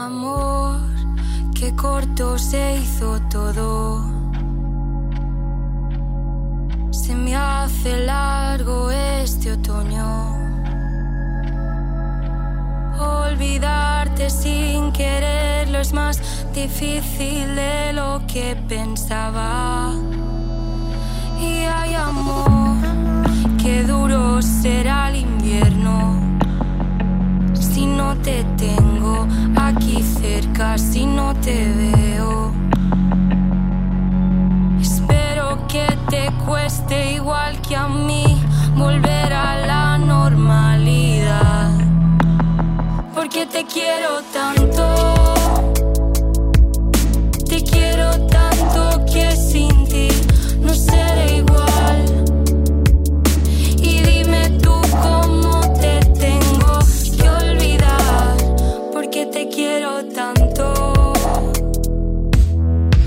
Amor, qué corto se hizo todo. Se me hace largo este otoño. Olvidarte sin quererlo es más difícil de lo que pensaba. Y hay amor, qué duro será el invierno si no te tengo aquí cerca, si no te veo. Espero que te cueste igual que a mí volver a la normalidad, porque te quiero tanto. Te quiero tanto que sin ti no seré igual. Y dime tú cómo te tengo que olvidar, porque te quiero tanto.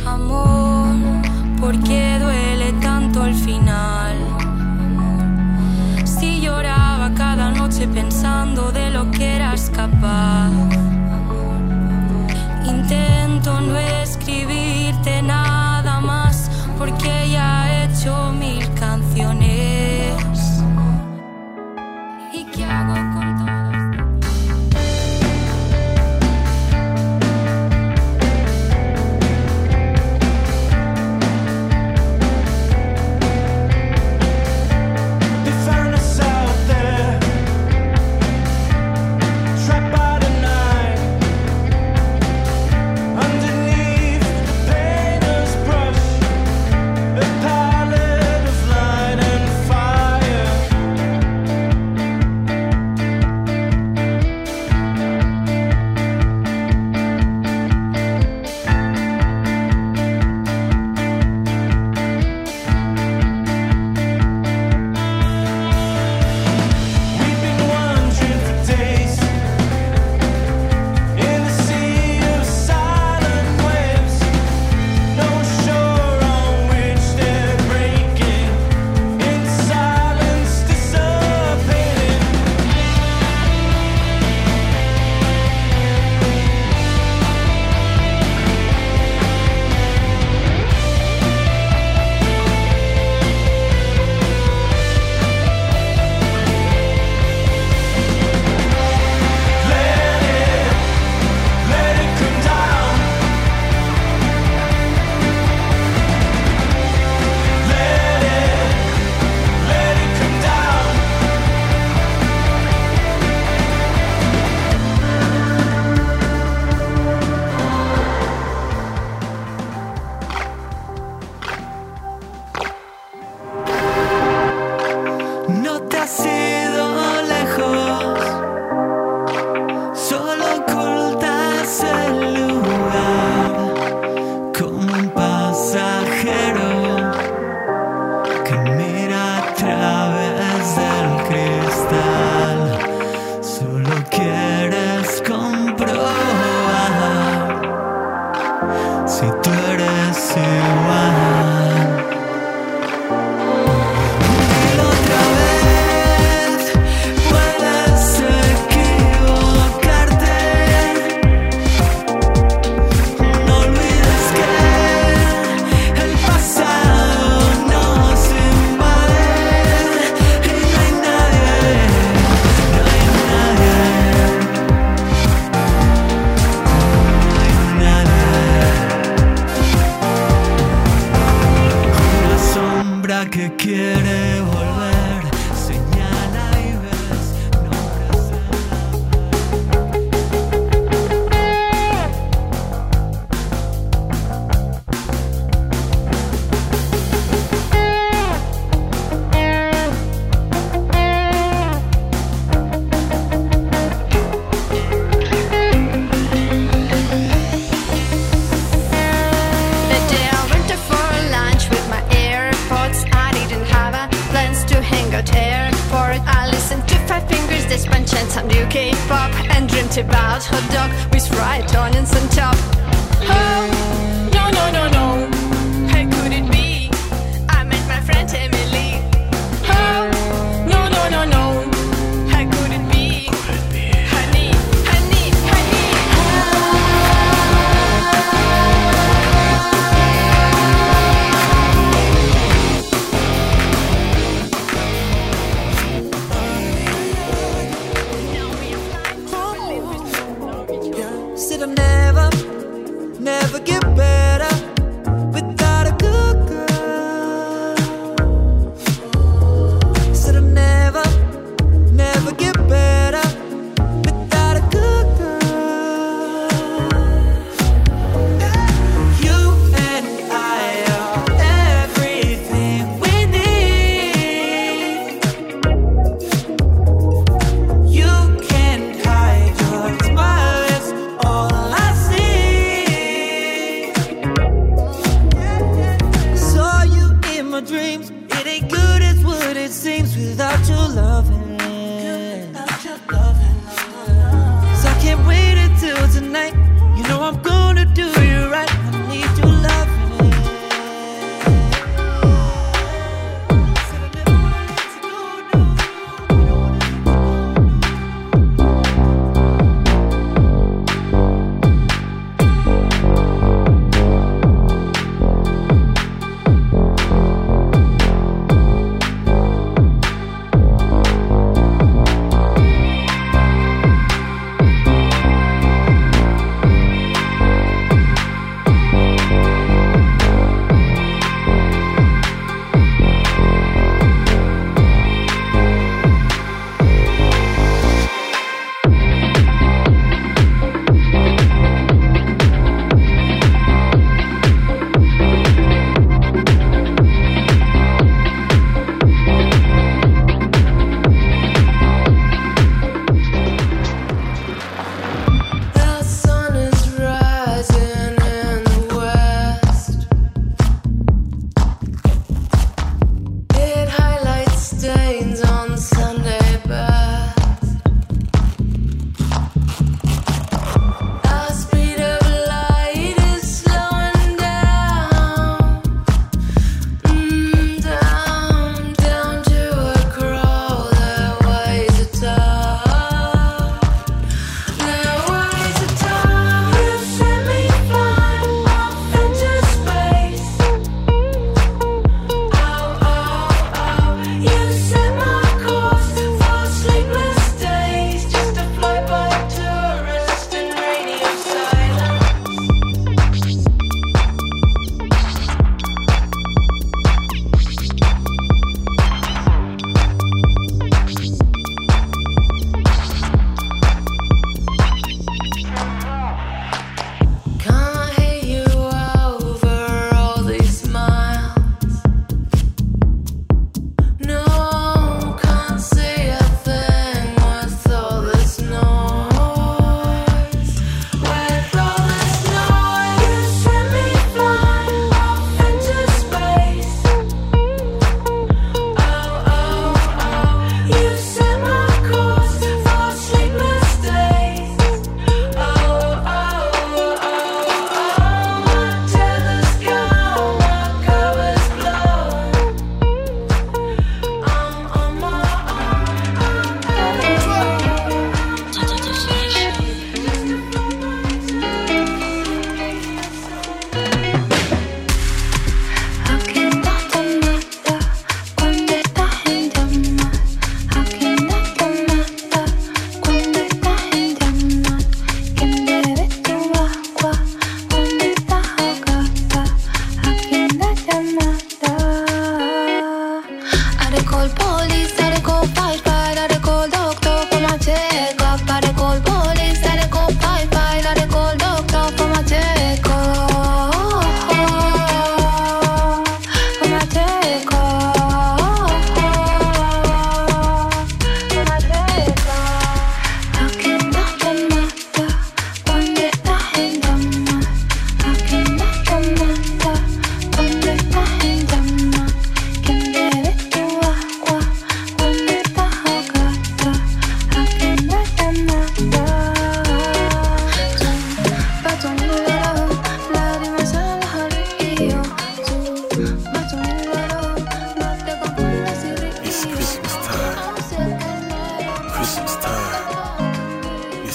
Amor, porque duele tanto al final. Si lloraba cada noche pensando de lo que eras capaz. Intento no escribirte nada más, porque ya he hecho 1000 canciones. ¿Y qué hago con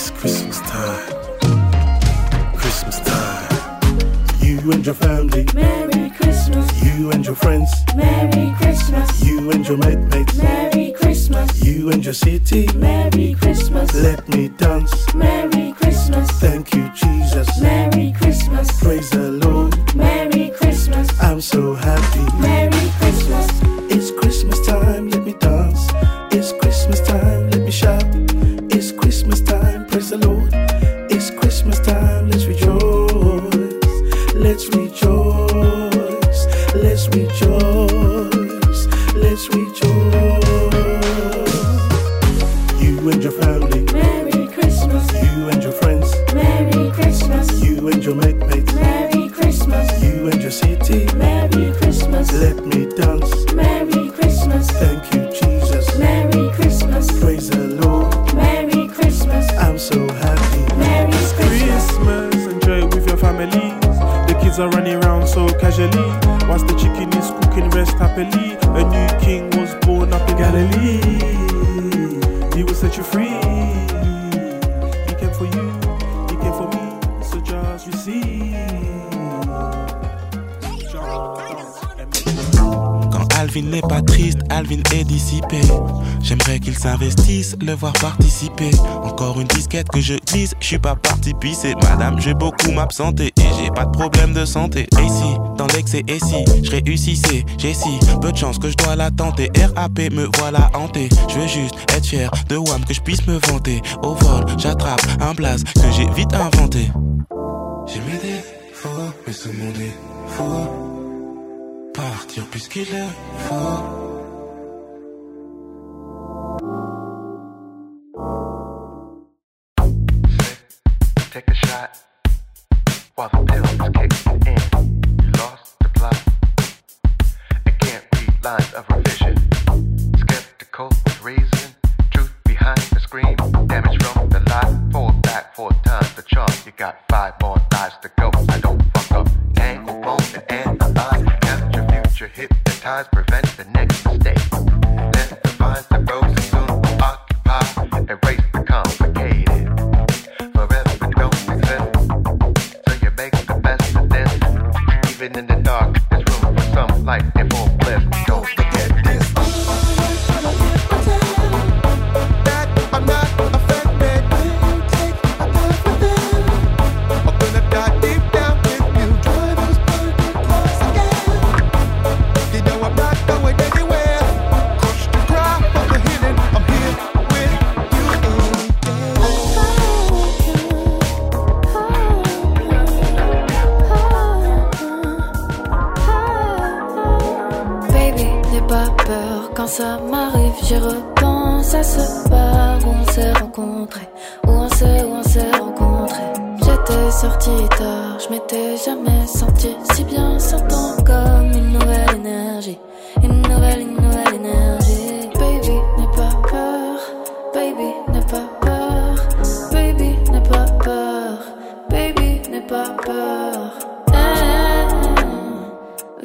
It's Christmas time. Christmas time. You and your family. Merry Christmas. You and your friends. Merry Christmas. You and your mates. Merry Christmas. You and your city. Merry Christmas. Let me dance. Merry Christmas. Thank you, Jesus. Merry Christmas. Praise the Lord. Merry Christmas. I'm so happy. Merry Christmas. It's Christmas time. Let me dance. It's Christmas time. Let me shout. It's Christmas time. Praise the Lord. It's Christmas time. Let's rejoice. Let's rejoice. Let's rejoice. Let's rejoice. You and your family. Merry Christmas. You and your friends. Merry Christmas. You and your mates. Merry Christmas. You and your city. Merry Christmas. Let me dance. Merry Christmas. Thank you, Jesus. Merry Christmas. Praise the Lord. Merry Christmas. I'm so happy. Merry Christmas. Christmas. Enjoy it with your families. The kids are running around so casually. Whilst the chicken is cooking, rest happily. A new king was born up in Galilee. He will set you free. He came for you. He came for me. So just receive. Quand Alvin n'est pas triste, Alvin est dissipé. J'aimerais qu'il s'investisse, le voir participer. Encore une disquette que je glisse, je suis pas parti pisser. Madame, j'ai beaucoup m'absenté et j'ai pas de problème de santé. Et si, dans l'excès, et si, je réussissais, j'ai si peu de chance que je dois la tenter. RAP, me voilà hanté. Je veux juste être fier de WAM, que je puisse me vanter. Au vol, j'attrape un blaze que j'ai vite inventé. J'ai mes défauts, mais ce monde est faux. Partir puisqu'il est faux. Take a shot while the pills kick in. You lost the plot and can't read lines of revision. Skeptical with reason, truth behind the scream. Damage from the lie, fall back 4 times the charm. You got 5 more lives to go. I don't fuck up, angle, bone, and analyze. Capture future, hypnotize, prevent the next mistake. Let the vines that rose and soon will occupy. Erase the complicated. In the dark, there's room for some light and more bliss. Don't forget this. That I'm not affected. Take a dive with them. I'm gonna dive deep down with you. Try those burning clocks again. You know I'm not going anywhere. Crush the crowd from the hidden. I'm here with Quand ça m'arrive, j'y repense à ce bar où on s'est rencontrés, où on s'est rencontrés. J'étais sortie tard, je m'étais jamais sentie si bien, sentant comme une nouvelle énergie, une nouvelle énergie. Baby, n'aie pas peur, baby, n'aie pas peur, baby, n'aie pas peur, baby, n'aie pas peur. Hey,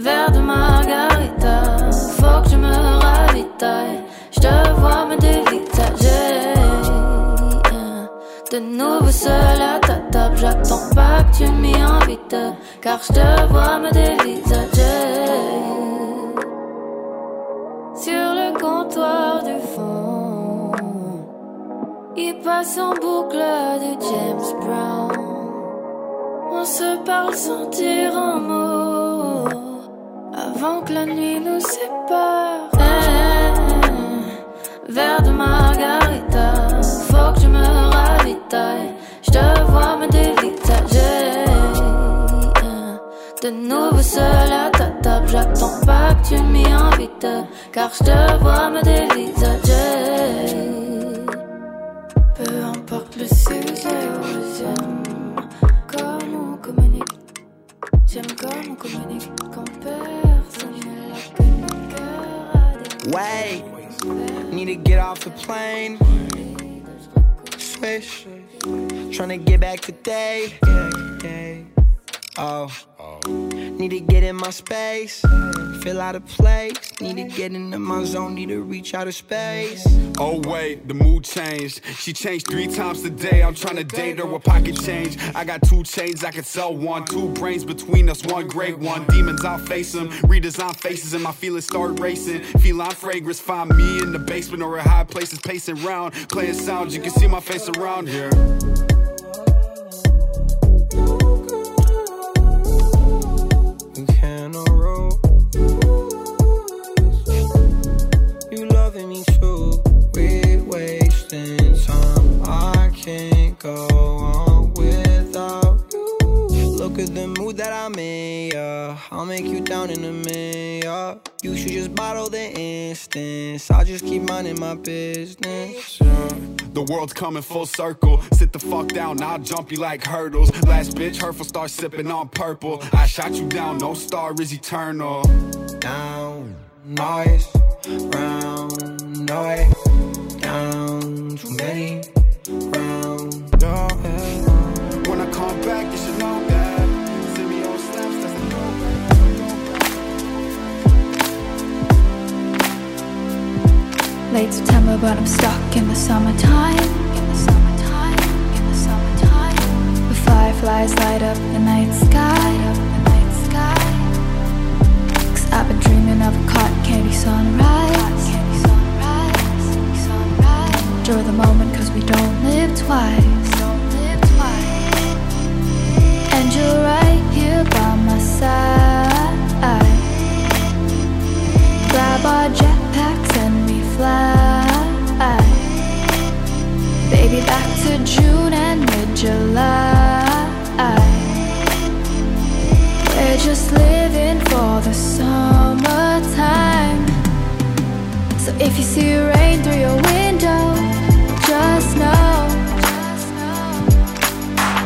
verre de margarita, faut que je me ravitaille. J'te vois me dévisager. De nouveau seul à ta table, j'attends pas que tu m'y invites, car j'te vois me dévisager. Sur le comptoir du fond, il passe en boucle de James Brown. On se parle sans dire un mot avant que la nuit nous sépare. Verre de margarita, faut que je me ravitaille. J'te vois me dévisager. De nouveau seul à ta table, j'attends pas que tu m'y invites, car j'te vois me dévisager. Peu importe le sujet où j'aime comme on communique. J'aime comme on communique quand personne n'est là, que mon cœur a des... Wait! Need to get off the plane. Swish. Tryna get back today. Oh, need to get in my space, feel out of place. Need to get into my zone, need to reach out of space. Oh wait, the mood changed. She changed 3 times today. I'm trying to date her with pocket change. I got 2 chains, I could sell one. 2 brains between us, one great one. Demons, I'll face them, redesign faces and my feelings start racing. Feline fragrance, find me in the basement or in high places. Pacing round, playing sounds, you can see my face around here. I'll make you down in a minute, yeah. You should just bottle the instance. I'll just keep minding my business, yeah. The world's coming full circle. Sit the fuck down, I'll jump you like hurdles. Last bitch, hurtful, start sipping on purple. I shot you down, no star is eternal. Down, noise, round, noise. Down, too many, round, noise. When I come back, you should know that. Late September, but I'm stuck in the summertime. In the summertime, in the summertime. The fireflies light up the night sky, up the night sky. Cause I've been dreaming of a cotton candy sunrise. Cotton candy sunrise, sunrise. Enjoy the moment, cause we don't live twice. Don't live twice. And you're right here by my side. Grab our jetpacks and we fly. Baby, back to June and mid-July. We're just living for the summertime. So if you see rain through your window, just know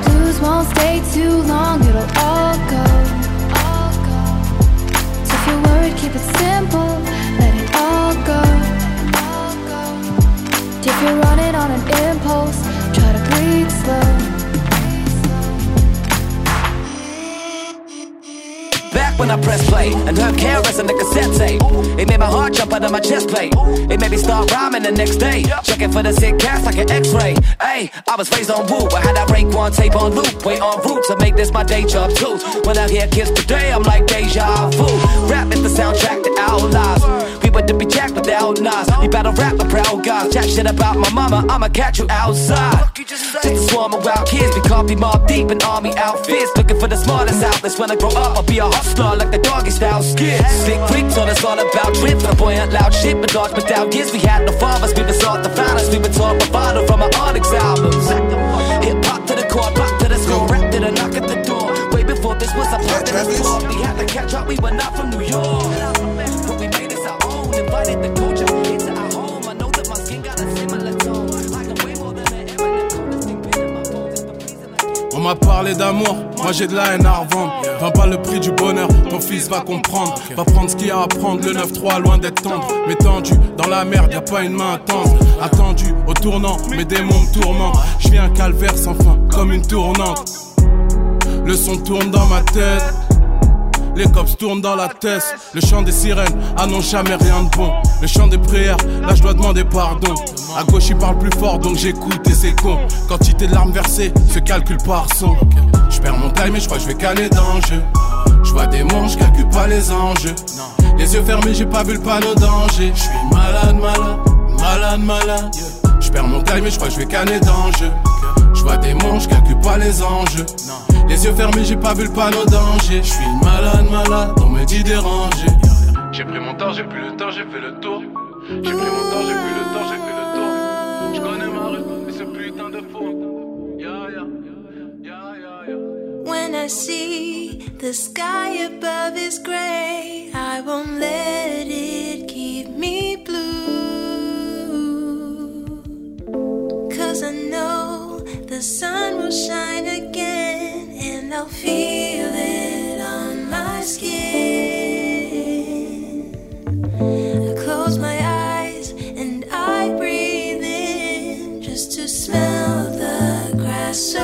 blues won't stay too long, it'll all go. Keep it simple, let it all go. If you're running on an impulse, try to breathe slow. Back when I press play and heard carrots on the cassette tape, it made my heart jump out of my chest plate. It made me start rhyming the next day, checking for the sick cats like an x-ray. Ay, I was raised on woo, I had that break one tape on loop. Wait on route to make this my day job too. When I hear kids today, I'm like deja vu. Rap is the soundtrack to our lives. We went to be jacked without knives. You battle rap with proud guys. Chat shit about my mama, I'ma catch you outside. Just a swarm of wild kids. We can't be mobbed deep in army outfits. Looking for the smartest outlets. When I grow up, I'll be a hustler like the doggy style skits. Slick freaks on us all about trips. The buoyant loud shit, but dodge without years. We had no fathers, we besought the violence. We were taught bravado from our onyx albums. Hip-hop to the core, pop to the score. Rap to the knock at the door. Way before this was a part of the sport. We had to catch up, we were not from New York. Invited the culture into our home. I know that my skin got a similar tone. I can way more than an ever coolest thing been in my bones. On m'a parlé d'amour, moi j'ai de la haine à revendre. 20 pas le prix du bonheur, ton fils va comprendre. Va prendre ce qu'il y a à prendre, le 9-3 loin d'être tendre. Mais tendu, dans la merde, y'a pas une main intense. Attendu, au tournant, mes démons me tourmentent. J'vis un calvaire sans fin, comme une tournante. Le son tourne dans ma tête. Les cops tournent dans la tête. Le chant des sirènes annonce jamais rien de bon. Le chant des prières, là je dois demander pardon. À gauche ils parlent plus fort donc j'écoute et c'est con. Quantité de larmes versées se calcule par son. Je perds mon time et je crois que je vais caler dans le jeu. Je vois des monstres, je calcule pas les enjeux. Les yeux fermés, j'ai pas vu le panneau danger. Je suis malade, malade, malade, malade. Je perds mon time et je crois que je vais caler dans le jeu. Je vois des monstres, je calcule pas les enjeux. Les yeux fermés, j'ai pas vu le panneau danger. Je suis malade, malade, on me dit dérangé. J'ai pris mon temps, j'ai plus le temps, j'ai fait le tour. J'ai pris mon temps, j'ai plus le temps, j'ai fait le tour. Je connais ma rue, mais c'est putain de fou. Yeah, yeah, yeah, yeah, yeah. When I see the sky above is grey, I won't let it keep me blue. Cause I know the sun will shine again. I'll feel it on my skin. I close my eyes and I breathe in just to smell the grass.